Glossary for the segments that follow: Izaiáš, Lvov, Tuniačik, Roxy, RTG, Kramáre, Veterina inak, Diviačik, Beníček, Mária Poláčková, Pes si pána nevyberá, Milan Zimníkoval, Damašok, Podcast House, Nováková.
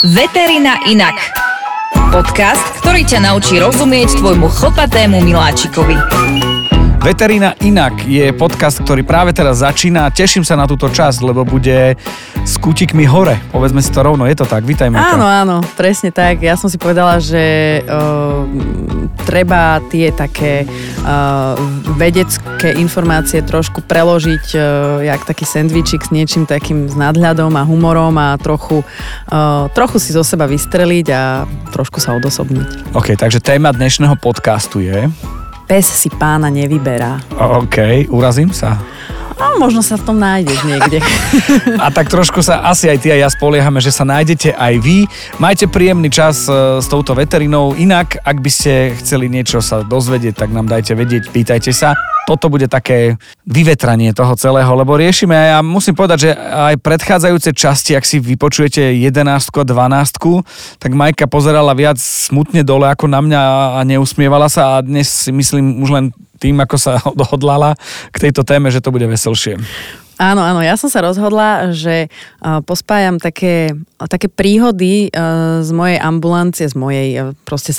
Veterina inak. Podcast, ktorý ťa naučí rozumieť tvojmu chlpatému miláčikovi. Veterina inak je podcast, ktorý práve teraz začína. Teším sa na túto časť, lebo bude s kútikmi hore. Povedzme si to rovno, je to tak? Vítaj, Majka. Áno, presne tak. Ja som si povedala, že treba tie také vedecké informácie trošku preložiť jak taký sendvičik s niečím takým s nadhľadom a humorom a trochu si zo seba vystreliť a trošku sa odosobniť. OK, takže téma dnešného podcastu je... Pes si pána nevyberá. OK, urazím sa. A možno sa v tom nájdeš niekde. A tak trošku sa asi aj ty a ja spoliehame, že sa nájdete aj vy. Majte príjemný čas s touto veterinou. Inak, ak by ste chceli niečo sa dozvedieť, tak nám dajte vedieť, pýtajte sa. Toto bude také vyvetranie toho celého, lebo riešime, a ja musím povedať, že aj predchádzajúce časti, ak si vypočujete 11 a 12, tak Majka pozerala viac smutne dole ako na mňa a neusmievala sa, a dnes si myslím už len tým, ako sa odhodlala k tejto téme, že to bude veselšie. Áno, ja som sa rozhodla, že pospájam také príhody z mojej ambulancie, z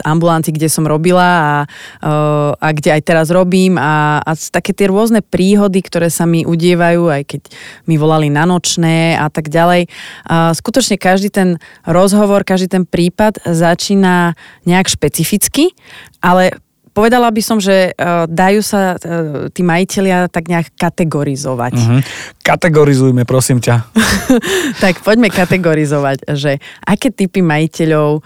ambulancie, kde som robila a kde aj teraz robím a také tie rôzne príhody, ktoré sa mi udievajú, aj keď mi volali na nočné a tak ďalej. Skutočne každý ten rozhovor, každý ten prípad začína nejak špecificky, ale povedala by som, že dajú sa tí majitelia tak nejak kategorizovať. Uh-huh. Kategorizujme, prosím ťa. Tak poďme kategorizovať, že aké typy majiteľov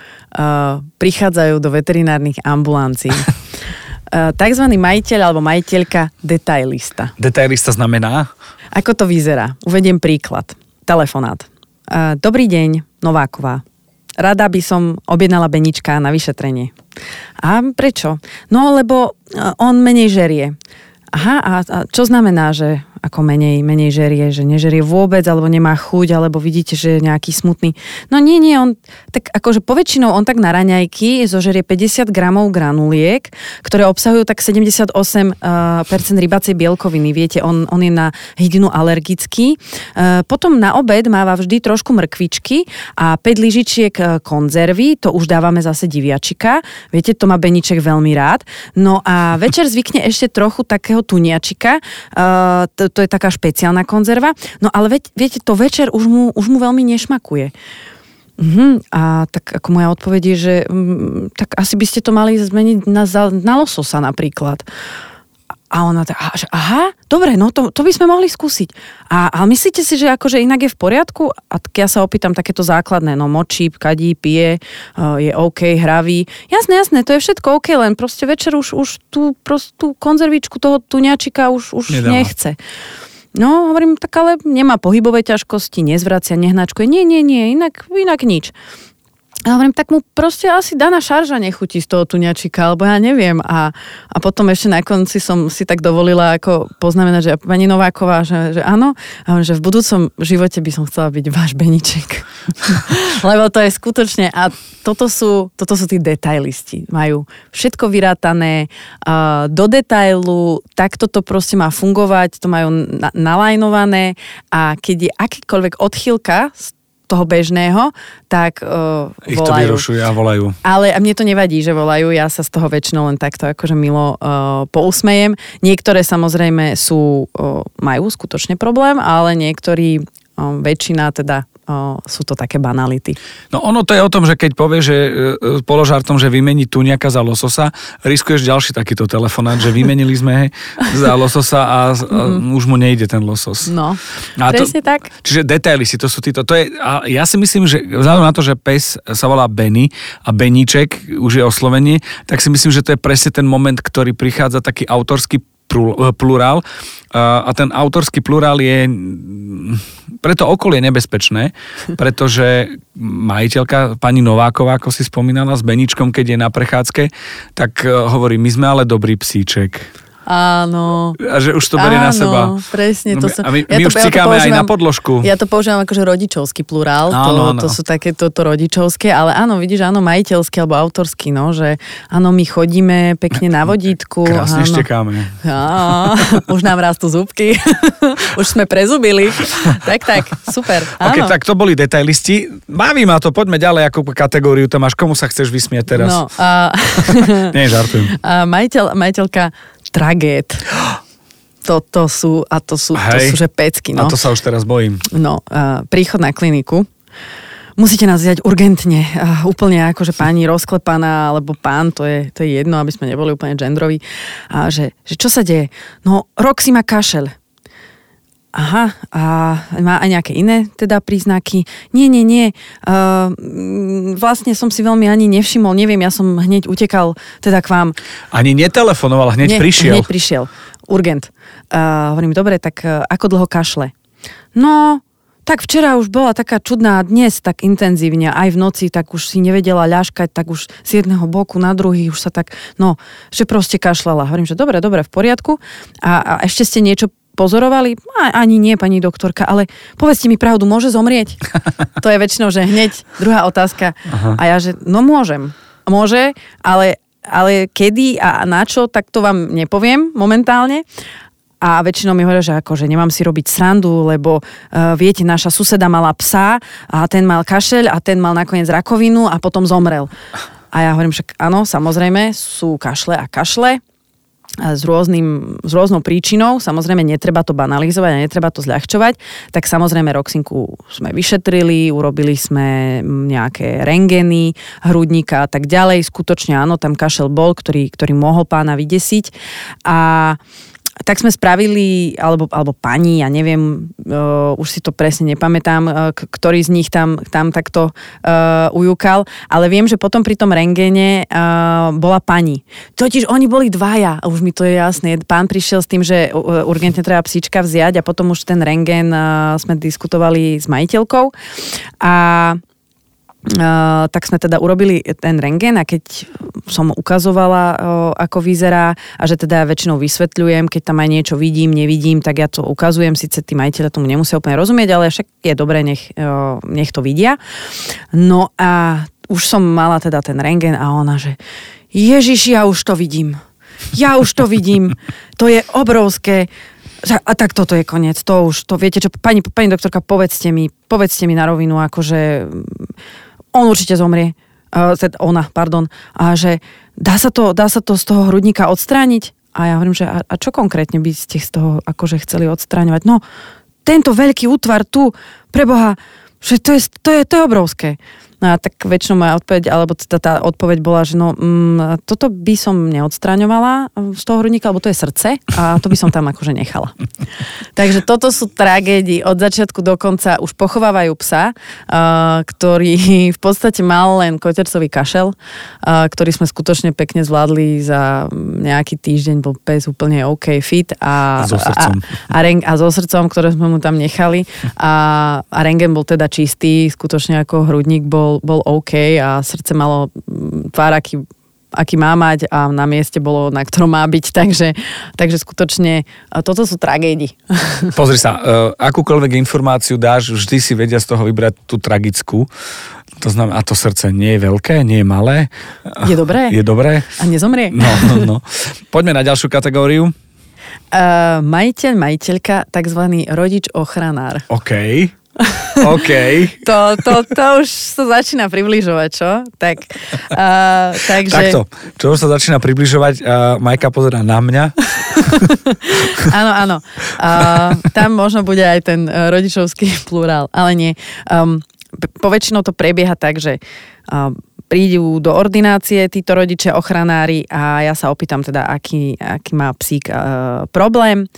prichádzajú do veterinárnych ambulancií. Takzvaný majiteľ alebo majiteľka detailista. Detailista znamená? Ako to vyzerá? Uvediem príklad. Telefonát. Dobrý deň, Nováková. Rada by som objednala Beníčka na vyšetrenie. A prečo? No, lebo on menej žerie. Aha, a čo znamená, že ako menej žerie? Že nežerie vôbec, alebo nemá chuť, alebo vidíte, že je nejaký smutný. No nie, on tak akože poväčšinou on tak na raňajky zožerie 50 gramov granuliek, ktoré obsahujú tak 78% rybacej bielkoviny. Viete, on je na hydinu alergický. Potom na obed máva vždy trošku mrkvičky a 5 lyžičiek konzervy, to už dávame zase diviačika. Viete, to má Beníček veľmi rád. No a večer zvykne ešte trochu takého tuniačika, to je taká špeciálna konzerva. No ale viete, to večer už mu veľmi nešmakuje. A tak ako moja odpoveď je, že tak asi by ste to mali zmeniť na lososa napríklad. A ona tak, aha, dobre, no to by sme mohli skúsiť. A myslíte si, že akože inak je v poriadku? A tak ja sa opýtam takéto základné, no močí, kadí, pije, je OK, hravý. Jasné, to je všetko OK, len proste večer už tú prostú konzervičku toho tuňačika už nechce. No, hovorím, tak ale nemá pohybové ťažkosti, nezvracia, nehnačkuje, nie, inak nič. A hovorím, tak mu proste asi daná šarža nechutí z toho tuňačika, alebo ja neviem. A potom ešte na konci som si tak dovolila ako poznamenať, že pani Nováková, že áno, a že v budúcom živote by som chcela byť váš Beníček. Lebo to je skutočne, a toto sú tí detailisti. Majú všetko vyrátané do detailu, takto to proste má fungovať, to majú nalajnované, a keď je akýkoľvek odchýlka toho bežného, tak ich volajú. Ich to vyrušuje a volajú. Ale mne to nevadí, že volajú, ja sa z toho väčšinou len takto akože milo pousmejem. Niektoré samozrejme majú skutočne problém, ale niektorí väčšina teda sú to také banality. No ono to je o tom, že keď povieš, že položartom, že vymení tuňaka za lososa, riskuješ ďalší takýto telefonát, že vymenili sme za lososa a už mu nejde ten losos. No, presne tak. Čiže detaily si, to sú títo. A ja si myslím, že vzhľadom na to, že pes sa volá Benny a Beníček už je oslovenie, tak si myslím, že to je presne ten moment, ktorý prichádza taký autorský plurál, a ten autorský plurál je preto okolie nebezpečné, pretože majiteľka pani Nováková, ako si spomínala, s Beníčkom, keď je na prechádzke, tak hovorí, my sme ale dobrý psíček. Áno. A že už to berie na seba. Áno, presne. To som, my ja to, už cikáme ja aj na podložku. Ja to používam akože rodičovský plurál. Áno, to sú také toto rodičovské, ale áno, vidíš, áno, majiteľský alebo autorský, no, že áno, my chodíme pekne na vodítku. Krásne áno. Štekáme. Áno, už nám rastú zúbky. Už sme prezubili. Tak, super. Áno. Ok, tak to boli detailisti. Baví ma to, poďme ďalej, akú kategóriu tam máš. Komu sa chceš vysmieť teraz? No, nie, žartujem. Majiteľka tragéd. To sú že pecky. No. A to sa už teraz bojím. No, príchod na kliniku. Musíte nás vziať urgentne. Úplne akože pani rozklepaná, alebo pán, to je jedno, aby sme neboli úplne gendroví. A že čo sa deje? No, Roxy má kašeľ. Aha, a má aj nejaké iné teda príznaky? Nie. Vlastne som si veľmi ani nevšimol, neviem, ja som hneď utekal teda k vám. Ani netelefonoval, hneď prišiel. Urgent. Hovorím, dobre, tak ako dlho kašle? No, tak včera už bola taká čudná, dnes tak intenzívne, aj v noci, tak už si nevedela ľaškať, tak už z jedného boku na druhý už sa tak, no, že proste kašlala. Hovorím, že dobre, v poriadku. A ešte ste niečo pozorovali? Ani nie, pani doktorka, ale povedzte mi pravdu, môže zomrieť? To je väčšinou, že hneď druhá otázka. Aha. A ja, že no môžem. Môže, ale kedy a na čo, tak to vám nepoviem momentálne. A väčšinou mi hovoria, že akože nemám si robiť srandu, lebo viete, naša suseda mala psa a ten mal kašeľ a ten mal nakoniec rakovinu a potom zomrel. A ja hovorím, však áno, samozrejme, sú kašle. S rôznou príčinou, samozrejme netreba to banalizovať a netreba to zľahčovať, tak samozrejme Roxinku sme vyšetrili, urobili sme nejaké rengeny, hrudníka a tak ďalej, skutočne áno, tam kašel bol, ktorý mohol pána vydesiť a tak sme spravili, alebo pani, ja neviem, už si to presne nepamätám, ktorý z nich tam takto ujúkal, ale viem, že potom pri tom rengene bola pani. Totiž oni boli dvaja, už mi to je jasné. Pán prišiel s tým, že urgentne treba psíčka vziať a potom už ten rengen sme diskutovali s majiteľkou a tak sme teda urobili ten rengen a keď som ukazovala, ako vyzerá a že teda väčšinou vysvetľujem, keď tam aj niečo vidím, nevidím, tak ja to ukazujem, síce tí majiteľe tomu nemusia úplne rozumieť, ale však je dobré, nech to vidia. No a už som mala teda ten rengen a ona, že Ježiši, ja už to vidím, to je obrovské. A tak toto je koniec, to už, to viete čo, pani doktorka, povedzte mi na rovinu, akože on určite zomrie, ona, a že dá sa to z toho hrudníka odstrániť? A ja hovorím, že a čo konkrétne by ste z toho akože chceli odstráňovať? No, tento veľký útvar tu, preboha, že to je obrovské. No a tak väčšinou moja odpoveď, alebo tá odpoveď bola, že no, toto by som neodstraňovala z toho hrudníka, lebo to je srdce a to by som tam akože nechala. Takže toto sú tragédie. Od začiatku do konca už pochovávajú psa, ktorý v podstate mal len kotercový kašel, ktorý sme skutočne pekne zvládli za nejaký týždeň, bol pes úplne OK fit a so srdcom, ktoré sme mu tam nechali a rengen bol teda čistý, skutočne ako hrudník bol OK a srdce malo tvár, aký má mať a na mieste bolo, na ktorom má byť. Takže skutočne toto sú tragédie. Pozri sa, akúkoľvek informáciu dáš, vždy si vedia z toho vybrať tú tragickú. To znamená, a to srdce nie je veľké, nie je malé. Je dobré. A nezomrie. No. Poďme na ďalšiu kategóriu. Majiteľka, takzvaný rodič ochranár. OK. To už sa začína približovať, čo? Takže... Takto, čo už sa začína približovať, Majka pozerá na mňa. Áno. Tam možno bude aj ten rodičovský plurál, ale nie. Poväčšinou to prebieha tak, že prídu do ordinácie títo rodičia ochranári a ja sa opýtam teda, aký má psík problém.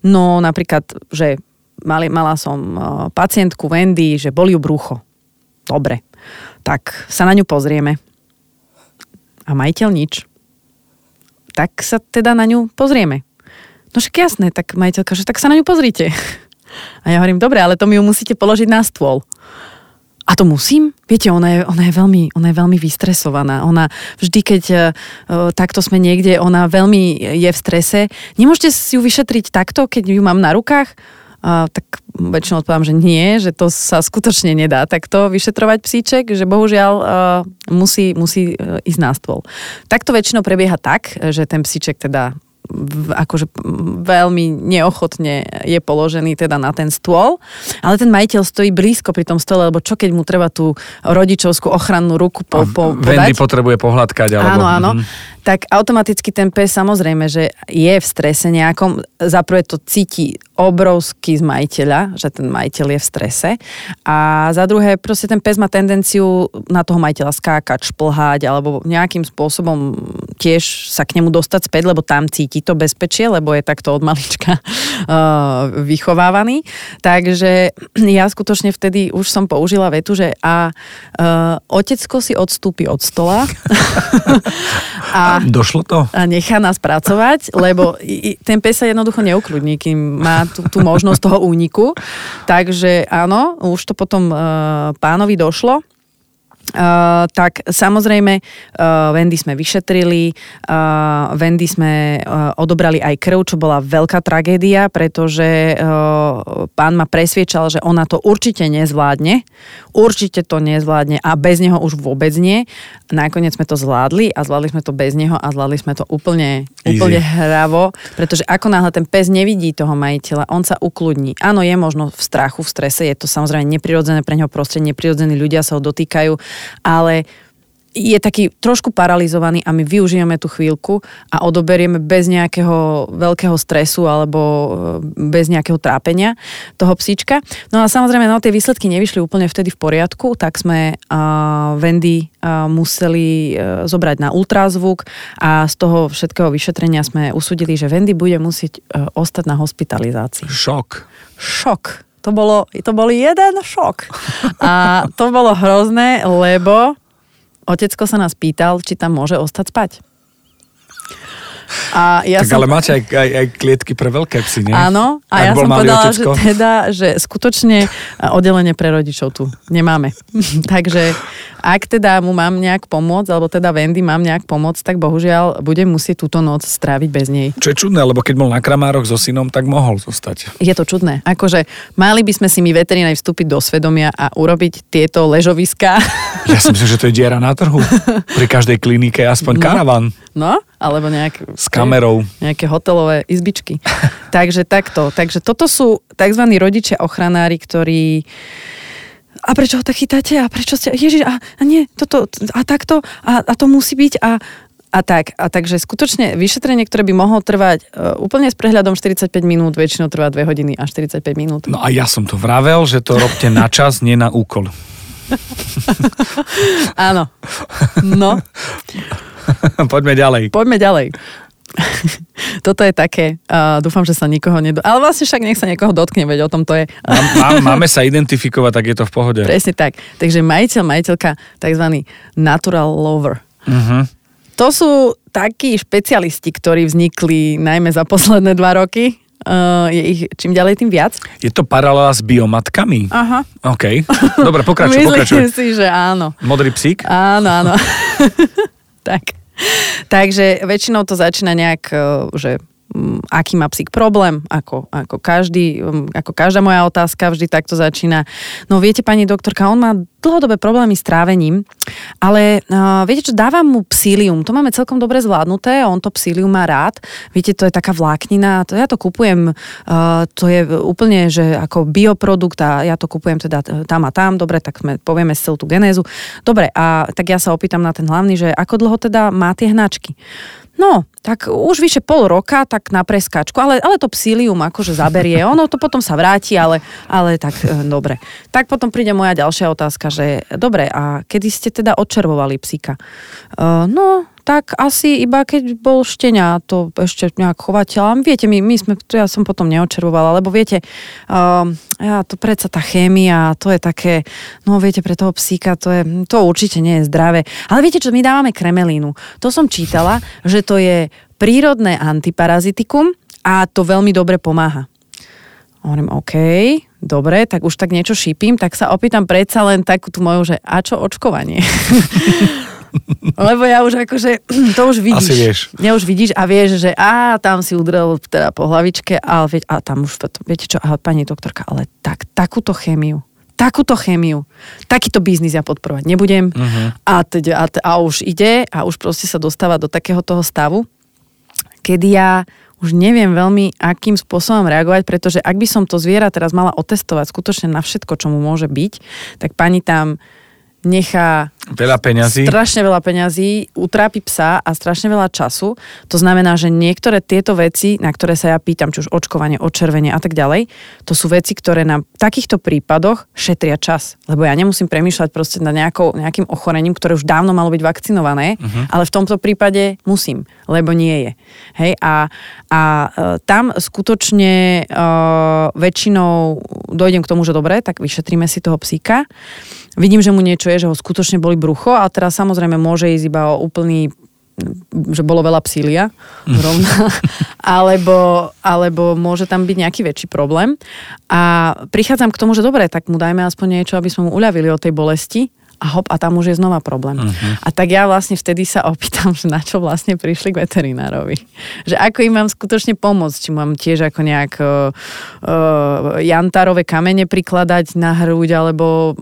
No napríklad, že mala som pacientku Wendy, že boli ju brucho. Dobre. Tak sa na ňu pozrieme. A majiteľ nič. Tak sa teda na ňu pozrieme. No však jasné, tak majiteľka, že tak sa na ňu pozrite. A ja hovorím, dobre, ale to mi ju musíte položiť na stôl. A to musím? Viete, ona je veľmi vystresovaná. Ona vždy, keď takto sme niekde, ona veľmi je v strese. Nemôžete si ju vyšetriť takto, keď ju mám na rukách? Tak väčšinou odpovedám, že nie, že to sa skutočne nedá takto vyšetrovať psíček, že bohužiaľ musí ísť na stôl. Takto väčšinou prebieha tak, že ten psíček teda akože veľmi neochotne je položený teda na ten stôl, ale ten majiteľ stojí blízko pri tom stole, lebo čo keď mu treba tú rodičovskú ochrannú ruku podať. Wendy potrebuje pohľadkať. Alebo... Áno. Tak automaticky ten pes samozrejme, že je v strese nejakom, zaprvé to cíti obrovský z majiteľa, že ten majiteľ je v strese a za druhé proste ten pes má tendenciu na toho majiteľa skákať, šplhať alebo nejakým spôsobom tiež sa k nemu dostať späť, lebo tam cíti to bezpečie, lebo je takto od malička vychovávaný. Takže ja skutočne vtedy už som použila vetu, že otecko si odstúpi od stola a došlo to? A nechá nás pracovať, lebo ten pes sa jednoducho neukľudní, kým má tú možnosť toho úniku. Takže áno, už to potom pánovi došlo. Tak samozrejme Wendy sme vyšetrili, Wendy sme odobrali aj krv, čo bola veľká tragédia, pretože pán ma presviečal, že ona to určite to nezvládne a bez neho už vôbec nie. Nakoniec sme to zvládli a zvládli sme to bez neho a zvládli sme to úplne hravo, pretože ako náhle ten pes nevidí toho majiteľa, on sa ukludní. Áno, je možno v strachu, v strese, je to samozrejme neprirodzené pre neho prostredie, neprirodzení ľudia sa ho dotýkajú, ale je taký trošku paralizovaný a my využijeme tú chvíľku a odoberieme bez nejakého veľkého stresu alebo bez nejakého trápenia toho psíčka. No a samozrejme, tie výsledky nevyšli úplne vtedy v poriadku, tak sme Wendy museli zobrať na ultrazvuk a z toho všetkého vyšetrenia sme usúdili, že Wendy bude musieť ostať na hospitalizácii. Šok. To bol jeden šok. A to bolo hrozné, lebo otecko sa nás pýtal, či tam môže ostať spať. Ale máte aj klietky pre veľké psy, nie? Áno, a ja som povedala, že skutočne oddelenie pre rodičov tu nemáme. Takže ak teda mu mám nejak pomôcť, alebo teda Wendy mám nejak pomôcť, tak bohužiaľ budem musieť túto noc stráviť bez nej. Čo je čudné, lebo keď bol na Kramároch so synom, tak mohol zostať. Je to čudné. Akože mali by sme si my veterinári vstúpiť do svedomia a urobiť tieto ležoviská. Ja si myslím, že to je diera na trhu. Pri každej klinike aspoň karavan. No, alebo nejak... S kamerou. Nejaké hotelové izbičky. Takže takto. Takže toto sú tzv. Rodičia ochranári, ktorí... A prečo ho tak chytáte? A prečo ste... Ježiš, a nie, toto... A takto? A to musí byť? A tak. A takže skutočne vyšetrenie, ktoré by mohlo trvať úplne s prehľadom 45 minút, väčšinou trvá 2 hodiny a 45 minút. No a ja som to vravel, že to robte na čas, nie na úkol. Áno. No. Poďme ďalej. Toto je také. Dúfam, že sa nikoho ale vlastne však nech sa niekoho dotkne, veď o tom to je. Máme sa identifikovať, tak je to v pohode. Presne tak. Takže majiteľka, takzvaný natural lover. Uh-huh. To sú takí špecialisti, ktorí vznikli najmä za posledné 2 roky. Je ich čím ďalej, tým viac. Je to paralela s biomatkami? Aha. OK. Dobre, pokračuj. Myslím si, že áno. Modrý psík? Áno. Tak. Takže väčšinou to začína nejak, že aký má psík problém, ako každá moja otázka vždy takto začína. No viete, pani doktorka, on má dlhodobé problémy s trávením, ale viete čo, dávam mu psílium, to máme celkom dobre zvládnuté, on to psílium má rád, viete, to je taká vláknina, to ja to kupujem, to je úplne, že ako bioprodukt a ja to kupujem teda tam a tam, dobre, tak sme povieme celú tú genézu. Dobre, a tak ja sa opýtam na ten hlavný, že ako dlho teda má tie hnačky? No, tak už vyše 0,5 roka, tak na preskačku, ale to psílium akože zaberie, ono to potom sa vráti, ale tak dobre. Tak potom príde moja ďalšia otázka, že dobre, a kedy ste teda odčervovali psíka? No, tak asi iba keď bol šteňa, to ešte nejak chovateľa. Viete, ja som potom neodčervovala, lebo viete, ja to predsa tá chémia, to je také, no viete, pre toho psíka, to určite nie je zdravé. Ale viete čo, my dávame kremelínu. To som čítala, že to je prírodné antiparazitikum a to veľmi dobre pomáha. Hovorím, OK, dobre, tak už tak niečo šípim, tak sa opýtam predsa len takú tú moju, že a čo očkovanie? Lebo ja už akože, to už vidíš. Asi vieš. Ja už vidíš a vieš, že tam si udrel teda po hlavičke, ale tam už, viete čo, pani doktorka, ale tak, takúto chémiu, takýto biznis ja podporovať nebudem. Uh-huh. A už ide a už proste sa dostáva do takého toho stavu, kedy ja už neviem veľmi, akým spôsobom reagovať, pretože ak by som to zviera teraz mala otestovať skutočne na všetko, čo mu môže byť, tak pani tam nechá strašne veľa peňazí, utrápi psa a strašne veľa času. To znamená, že niektoré tieto veci, na ktoré sa ja pýtam, či už očkovanie, odčervenie a tak ďalej, to sú veci, ktoré nám v takýchto prípadoch šetria čas. Lebo ja nemusím premýšľať proste nad nejakým ochorením, ktoré už dávno malo byť vakcinované, ale v tomto prípade musím, lebo nie je. Hej? A tam skutočne väčšinou dojdem k tomu, že dobre, tak vyšetríme si toho psíka. Vidím, že mu niečo je, že ho skutočne boli brucho a teraz samozrejme môže ísť iba o úplný, že bolo veľa psília rovná, alebo môže tam byť nejaký väčší problém. A prichádzam k tomu, že dobre, tak mu dajme aspoň niečo, aby sme mu uľavili od tej bolesti a hop, a tam už je znova problém. Uh-huh. A tak ja vlastne vtedy sa opýtam, že na čo vlastne prišli k veterinárovi. Že ako im mám skutočne pomôcť, či mám tiež ako nejak jantárové kamene prikladať na hruď,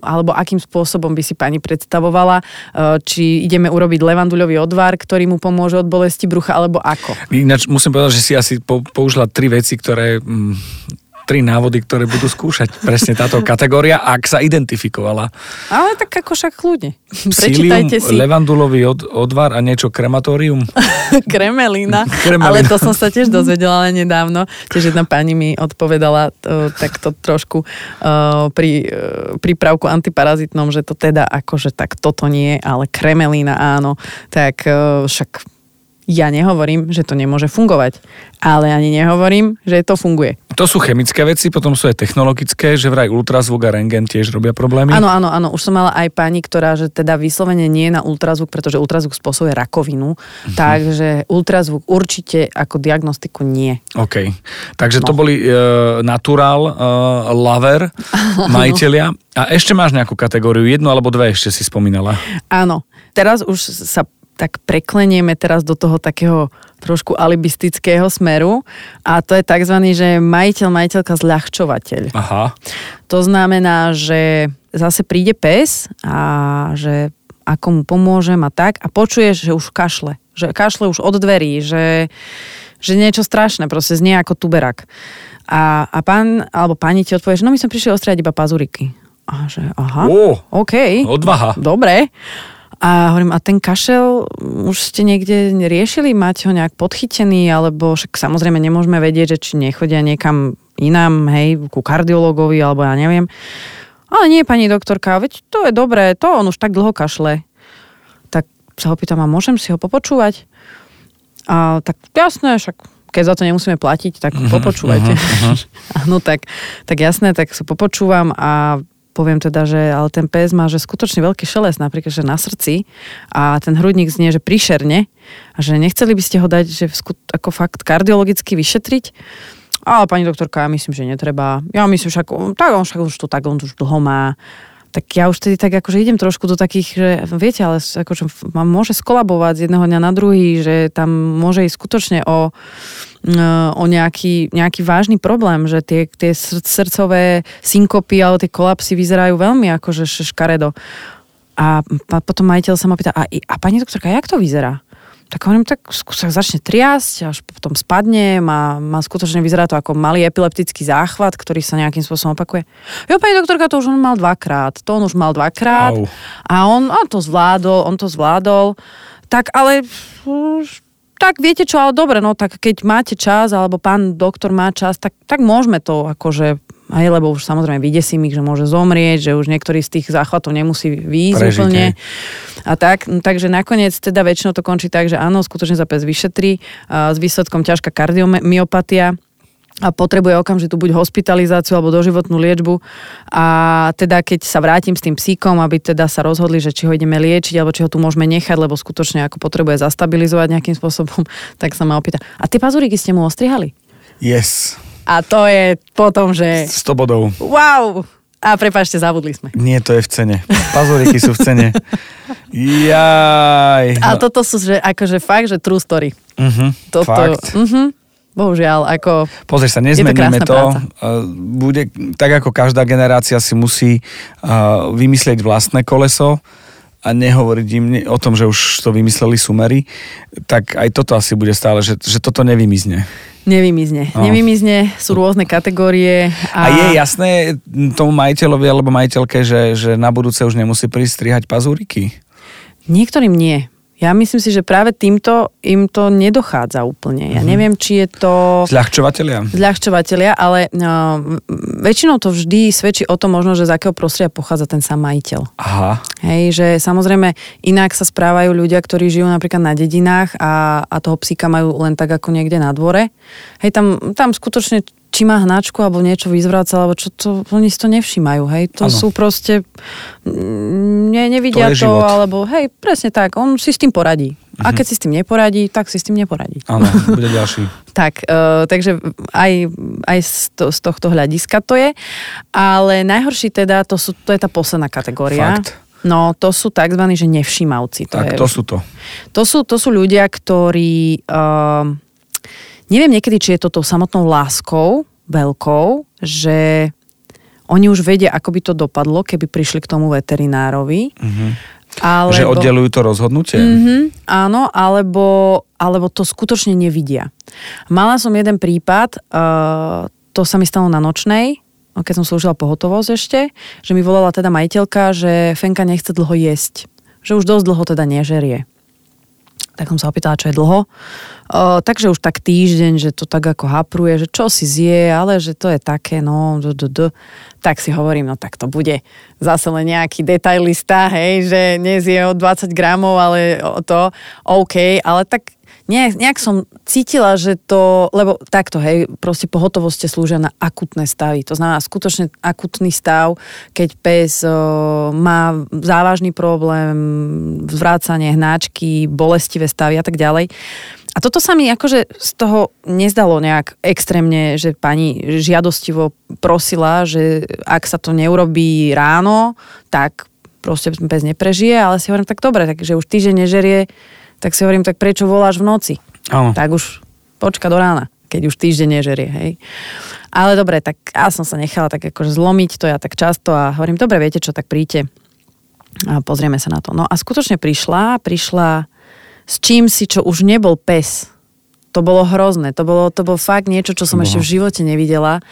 alebo akým spôsobom by si pani predstavovala, či ideme urobiť levanduľový odvar, ktorý mu pomôže od bolesti brucha, alebo ako. Ináč musím povedať, že si asi použila tri návody, ktoré budú skúšať. Presne táto kategória, ak sa identifikovala. Ale tak ako však kľudne. Prečítajte si. Levandulový odvar a niečo krematórium. Kremelina. Ale to som sa tiež dozvedela nedávno. Tiež jedna pani mi odpovedala takto trošku pri prípravku antiparazitnom, že to teda akože tak toto nie, ale kremelina áno. Tak však ja nehovorím, že to nemôže fungovať, ale ani nehovorím, že to funguje. To sú chemické veci, potom sú aj technologické, že vraj ultrazvuk a rentgen tiež robia problémy. Áno, už som mala aj pani, ktorá že teda vyslovene nie je na ultrazvuk, pretože ultrazvuk spôsobuje rakovinu, takže ultrazvuk určite ako diagnostiku nie. OK, takže to boli natural lover, majitelia. A ešte máš nejakú kategóriu, jednu alebo dve ešte si spomínala. Áno, teraz už sa tak preklenieme teraz do toho takého trošku alibistického smeru a to je takzvaný, že majiteľka zľahčovateľ. Aha. To znamená, že zase príde pes a že ako mu pomôžem a tak a počuješ, že už kašle. Že kašle už od dverí, že niečo strašné, proste znie ako tuberák. A pán alebo pani ti odpovie, že my sme prišli ostriať iba pazuriky. A že aha, OK. Odvaha. Dobre. A hovorím, a ten kašel už ste niekde riešili? Máte ho nejak podchytený? Alebo však samozrejme nemôžeme vedieť, že či nechodia niekam inám, hej, ku kardiológovi, alebo ja neviem. Ale nie, pani doktorka, veď to je dobré, to on už tak dlho kašle. Tak sa ho pýtam, a môžem si ho popočúvať? A tak jasné, však keď za to nemusíme platiť, tak popočúvajte. No tak jasné, tak sa popočúvam a poviem teda, že ale ten pes má že skutočne veľký šelest, napríklad, že na srdci a ten hrudník znie, že príšerne a že nechceli by ste ho dať, že ako fakt kardiologicky vyšetriť. Ale pani doktorka, ja myslím, že netreba. Ja myslím, on už dlho má. Tak ja už tedy tak akože idem trošku do takých, že viete, ale akože môže skolabovať z jedného dňa na druhý, že tam môže ísť skutočne o nejaký vážny problém, že tie srdcové synkopy alebo tie kolapsy vyzerajú veľmi akože škaredo. A potom majiteľ sa ma pýta, a pani doktorka, jak to vyzerá? Tak hovorím, tak začne triasť, až potom spadne, má skutočne vyzerá to ako malý epileptický záchvat, ktorý sa nejakým spôsobom opakuje. Jo, pani doktorka, to on už mal dvakrát a on to zvládol, tak ale tak viete čo, ale dobre, no tak keď máte čas, alebo pán doktor má čas, tak môžeme to akože aj, lebo už samozrejme vydesím ich, že môže zomrieť, že už niektorý z tých záchvatov nemusí výjsť úplne. A tak, takže nakoniec teda väčšinou to končí tak, že áno, skutočne sa pes vyšetrí s výsledkom ťažká kardiomyopatia a potrebuje okamžitú buď hospitalizáciu alebo doživotnú liečbu. A teda keď sa vrátim s tým psíkom, aby teda sa rozhodli, že či ho ideme liečiť alebo či ho tu môžeme nechať, lebo skutočne ako potrebuje zastabilizovať nejakým spôsobom, tak sa ma opýta. A tie pazúriky ste mu ostrihali? Yes. A to je potom, že... 100 bodov. Wow! A prepáčte, zabudli sme. Nie, to je v cene. Pazuriky sú v cene. Jaj. A toto sú, že akože fakt, že true story. Uh-huh. Toto, fakt. Uh-huh. Bohužiaľ, ako... Pozrieš sa, nezmeníme to. Bude, tak ako každá generácia si musí vymyslieť vlastné koleso a nehovoriť im o tom, že už to vymysleli sumery, tak aj toto asi bude stále, že toto nevymizne. Nevymizne. No. Nevymizne, sú rôzne kategórie. A je jasné tomu majiteľovi alebo majiteľke, že na budúce už nemusí prísť strihať pazúriky? Niektorým nie. Ja myslím si, že práve týmto im to nedochádza úplne. Ja neviem, či je to... Zľahčovatelia, ale väčšinou to vždy svedčí o tom možno, že z akého prostredia pochádza ten sám majiteľ. Aha. Hej, že samozrejme inak sa správajú ľudia, ktorí žijú napríklad na dedinách a toho psíka majú len tak ako niekde na dvore. Hej, tam skutočne či má hnačku, alebo niečo vyzvraca, alebo čo to, oni si to nevšímajú, hej. To ano. Sú proste, nevidia to, alebo hej, presne tak, on si s tým poradí. Mhm. A keď si s tým neporadí, tak si s tým neporadí. Áno, bude ďalší. Tak, takže aj z tohto hľadiska to je, ale najhorší teda, to je tá posledná kategória. Fakt. No, to sú takzvaní, že nevšímavci. Tak, to sú to. To sú ľudia, ktorí... Neviem niekedy, či je to tou samotnou láskou veľkou, že oni už vedia, ako by to dopadlo, keby prišli k tomu veterinárovi. Mm-hmm. Alebo, že oddelujú to rozhodnutie? Mm-hmm, áno, alebo to skutočne nevidia. Mala som jeden prípad, to sa mi stalo na nočnej, keď som slúžila pohotovosť ešte, že mi volala teda majiteľka, že Fenka nechce dlho jesť. Že už dosť dlho teda nežerie. Tak som sa opýtala, čo je dlho. Takže už tak týždeň, že to tak ako hapruje, že čo si zje, ale že to je také, no... Tak si hovorím, no tak to bude zase len nejaký detailista, hej, že nezje o 20 gramov, ale to OK, ale tak nejak som cítila, že to... Lebo takto, hej, proste pohotovosti slúžia na akutné stavy. To znamená skutočne akutný stav, keď pes má závažný problém, zvrácanie, hnáčky, bolestivé stavy a tak ďalej. A toto sa mi akože z toho nezdalo nejak extrémne, že pani žiadostivo prosila, že ak sa to neurobí ráno, tak proste pes neprežije, ale si hovorím, tak dobre, takže už týždeň nežerie, tak si hovorím, tak prečo voláš v noci? Áno. Tak už počka do rána, keď už týždeň nežerie, hej. Ale dobre, tak ja som sa nechala tak akože zlomiť, to ja tak často a hovorím, dobre, viete čo, tak príďte a pozrieme sa na to. No a skutočne prišla s čím si, čo už nebol pes. To bolo hrozné. To bolo fakt niečo, čo som ešte v živote nevidela.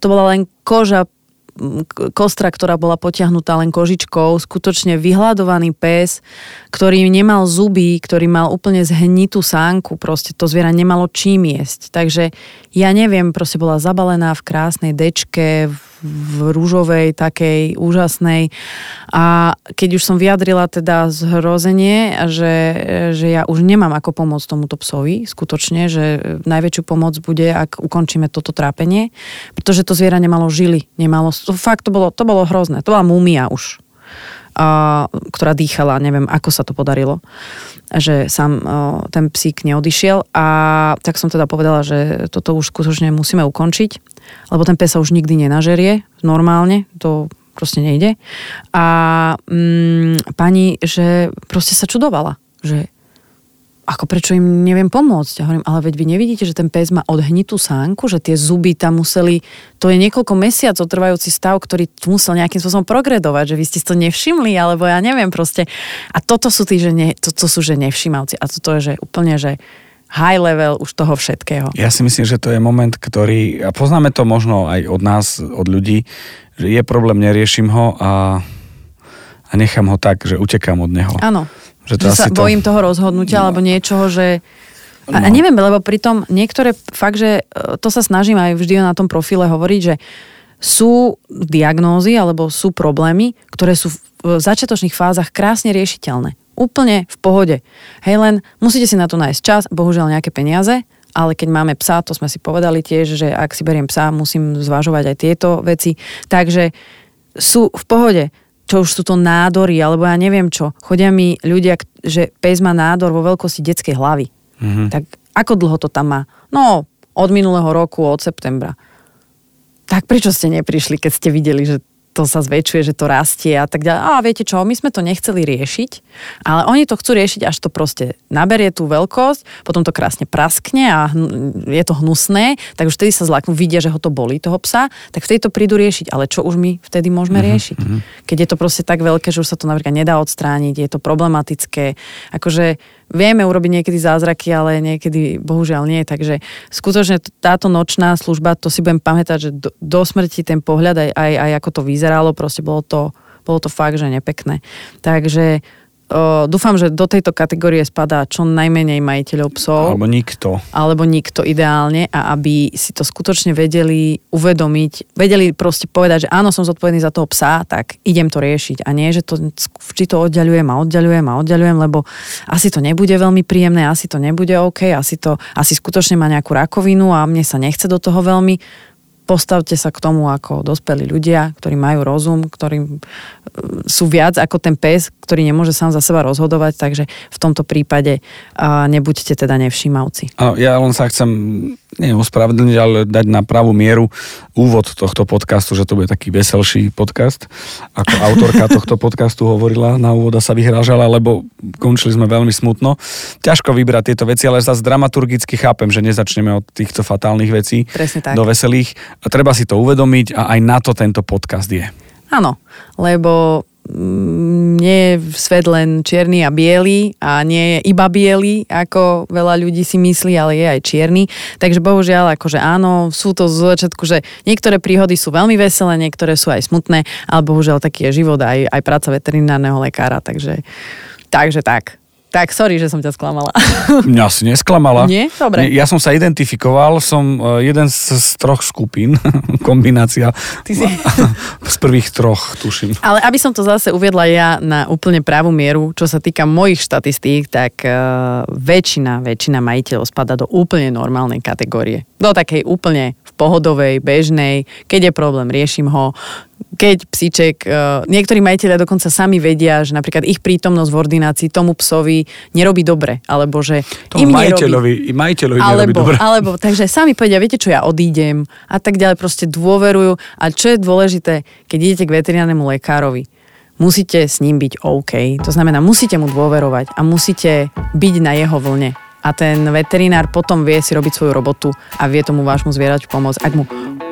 To bola len kostra, ktorá bola potiahnutá len kožičkou. Skutočne vyhľadovaný pes, ktorý nemal zuby, ktorý mal úplne zhnitú sánku. Proste to zviera nemalo čím jesť. Takže ja neviem, proste bola zabalená v krásnej dečke, v rúžovej, takej úžasnej. A keď už som vyjadrila teda zhrozenie, že ja už nemám ako pomôcť tomuto psovi, skutočne, že najväčšiu pomoc bude, ak ukončíme toto trápenie, pretože to zviera nemalo žily, fakt to bolo hrozné, to bola múmia už, ktorá dýchala, neviem, ako sa to podarilo, že sám ten psík neodišiel a tak som teda povedala, že toto už skutočne musíme ukončiť, lebo ten pes sa už nikdy nenažerie, normálne, to proste nejde. A pani, že proste sa čudovala, že ako prečo im neviem pomôcť. Ja hovorím, ale veď vy nevidíte, že ten pes má odhnitú sánku, že tie zuby tam museli, to je niekoľko mesiacov trvajúci stav, ktorý musel nejakým spôsobom progredovať, že vy ste to nevšimli, alebo ja neviem proste. A toto sú tí, že nevšimavci. A toto je, že úplne, že high level už toho všetkého. Ja si myslím, že to je moment, ktorý, a poznáme to možno aj od nás, od ľudí, že je problém, neriešim ho a nechám ho tak, že utekám od neho. Áno. Že sa bojím toho rozhodnutia, no. Alebo niečoho, že... No. A neviem, lebo pritom niektoré fakt, že to sa snažím aj vždy na tom profile hovoriť, že sú diagnózy alebo sú problémy, ktoré sú v začiatočných fázach krásne riešiteľné. Úplne v pohode. Hej, len musíte si na to nájsť čas, bohužiaľ nejaké peniaze, ale keď máme psa, to sme si povedali tiež, že ak si beriem psa, musím zvažovať aj tieto veci. Takže sú v pohode. Čo už sú to nádory, alebo ja neviem čo. Chodia mi ľudia, že pes má nádor vo veľkosti detskej hlavy. Mm-hmm. Tak ako dlho to tam má? No, od minulého roku, od septembra. tak prečo ste neprišli, keď ste videli, že to sa zväčšuje, že to rastie a tak ďalej. A viete čo, my sme to nechceli riešiť, ale oni to chcú riešiť, až to proste naberie tú veľkosť, potom to krásne praskne a je to hnusné, tak už vtedy sa zláknú, vidia, že ho to bolí, toho psa, tak vtedy to prídu riešiť. Ale čo už my vtedy môžeme riešiť? Keď je to proste tak veľké, že už sa to napríklad nedá odstrániť, je to problematické. Akože vieme urobiť niekedy zázraky, ale niekedy bohužiaľ nie. Takže skutočne táto nočná služba, to si budem pamätať, že do smrti ten pohľad aj ako to vyzeralo, proste bolo to fakt, že nepekné. Takže dúfam, že do tejto kategórie spadá čo najmenej majiteľov psov. Alebo nikto ideálne, a aby si to skutočne vedeli uvedomiť, vedeli proste povedať, že áno, som zodpovedný za toho psa, tak idem to riešiť. A nie, že to, či to oddaľujem, lebo asi to nebude veľmi príjemné, asi to nebude OK, asi skutočne má nejakú rakovinu a mne sa nechce do toho veľmi. Postavte sa k tomu ako dospelí ľudia, ktorí majú rozum, ktorí sú viac ako ten pes, ktorý nemôže sám za seba rozhodovať, takže v tomto prípade nebuďte teda nevšímavci. Ja len sa chcem neospravedlniť, ale dať na pravú mieru úvod tohto podcastu, že to bude taký veselší podcast, ako autorka tohto podcastu hovorila na úvod a sa vyhrážala, lebo končili sme veľmi smutno. Ťažko vybrať tieto veci, ale zase dramaturgicky chápem, že nezačneme od týchto fatálnych vecí do veselých. A treba si to uvedomiť a aj na to tento podcast je. Áno, lebo nie je svet len čierny a biely a nie je iba biely, ako veľa ľudí si myslí, ale je aj čierny. Takže bohužiaľ, akože áno, sú to z začiatku, že niektoré príhody sú veľmi veselé, niektoré sú aj smutné, ale bohužiaľ taký je život aj práca veterinárneho lekára, takže tak. Tak, sorry, že som ťa sklamala. Mňa si nesklamala. Nie? Dobre. Ja som sa identifikoval, som jeden z troch skupín, kombinácia z prvých troch, tuším. Ale aby som to zase uviedla ja na úplne pravú mieru, čo sa týka mojich štatistík, tak väčšina majiteľov spada do úplne normálnej kategórie. Do takej úplne v pohodovej, bežnej, keď je problém, riešim ho. Keď psíček, niektorí majitelia dokonca sami vedia, že napríklad ich prítomnosť v ordinácii tomu psovi nerobí dobre, alebo že tomu im majiteľovi nerobí dobre. Alebo takže sami povedia, viete čo, ja odídem a tak ďalej, proste dôverujú. A čo je dôležité, keď idete k veterinárnemu lekárovi, musíte s ním byť OK. To znamená, musíte mu dôverovať a musíte byť na jeho vlne. A ten veterinár potom vie si robiť svoju robotu a vie tomu vášmu zvieraťu pomôcť. Ak mu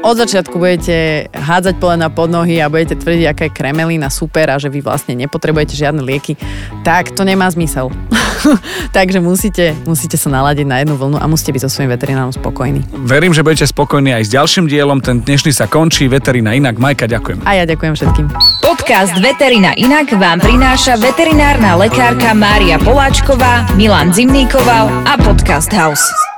od začiatku budete hádzať polena pod nohy a budete tvrdiť, aká je kremelina super a že vy vlastne nepotrebujete žiadne lieky, tak to nemá zmysel. Takže musíte sa naladiť na jednu vlnu a musíte byť so svojím veterinárom spokojní. Verím, že budete spokojní aj s ďalším dielom. Ten dnešný sa končí. Veterina inak. Majka, ďakujem. A ja ďakujem všetkým. Podcast Veterina inak vám prináša veterinárna lekárka Mária Poláčková, Milan Zimníkoval a Podcast House.